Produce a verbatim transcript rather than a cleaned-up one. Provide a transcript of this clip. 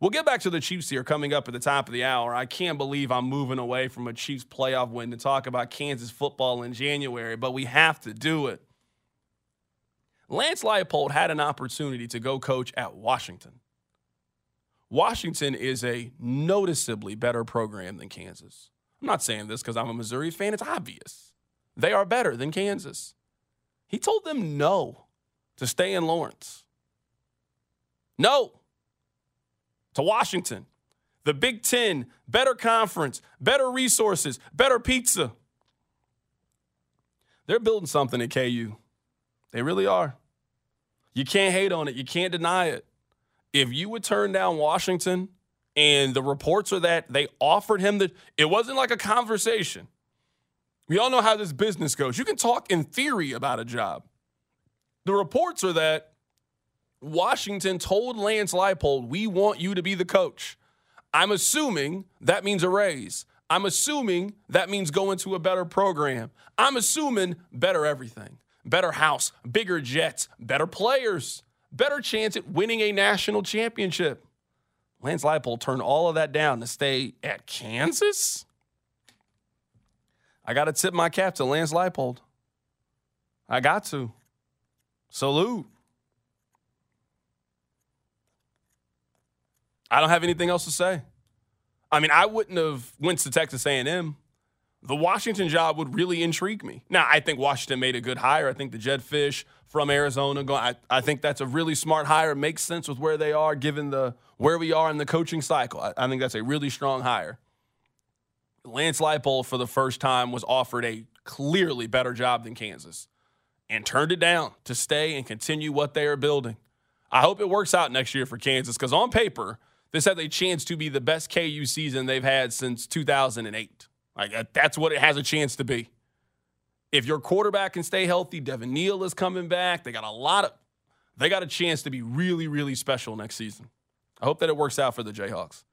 We'll get back to the Chiefs here coming up at the top of the hour. I can't believe I'm moving away from a Chiefs playoff win to talk about Kansas football in January, but we have to do it. Lance Leipold had an opportunity to go coach at Washington. Washington is a noticeably better program than Kansas. I'm not saying this because I'm a Missouri fan. It's obvious. They are better than Kansas. He told them no to stay in Lawrence. No. To Washington, the Big Ten, better conference, better resources, better pizza. They're building something at K U. They really are. You can't hate on it. You can't deny it. If you would turn down Washington, and the reports are that they offered him the, it wasn't like a conversation. We all know how this business goes. You can talk in theory about a job. The reports are that Washington told Lance Leipold, we want you to be the coach. I'm assuming that means a raise. I'm assuming that means going to a better program. I'm assuming better everything. Better house, bigger jets, better players, better chance at winning a national championship. Lance Leipold turned all of that down to stay at Kansas? I got to tip my cap to Lance Leipold. I got to. Salute. I don't have anything else to say. I mean, I wouldn't have went to Texas A and M. The Washington job would really intrigue me. Now, I think Washington made a good hire. I think the Jedd Fisch from Arizona, I, I think that's a really smart hire. It makes sense with where they are, given the where we are in the coaching cycle. I, I think that's a really strong hire. Lance Leipold, for the first time, was offered a clearly better job than Kansas and turned it down to stay and continue what they are building. I hope it works out next year for Kansas because on paper – this has a chance to be the best K U season they've had since two thousand eight. Like, that's what it has a chance to be. If your quarterback can stay healthy, Devin Neal is coming back. They got a lot of, they got a chance to be really, really special next season. I hope that it works out for the Jayhawks.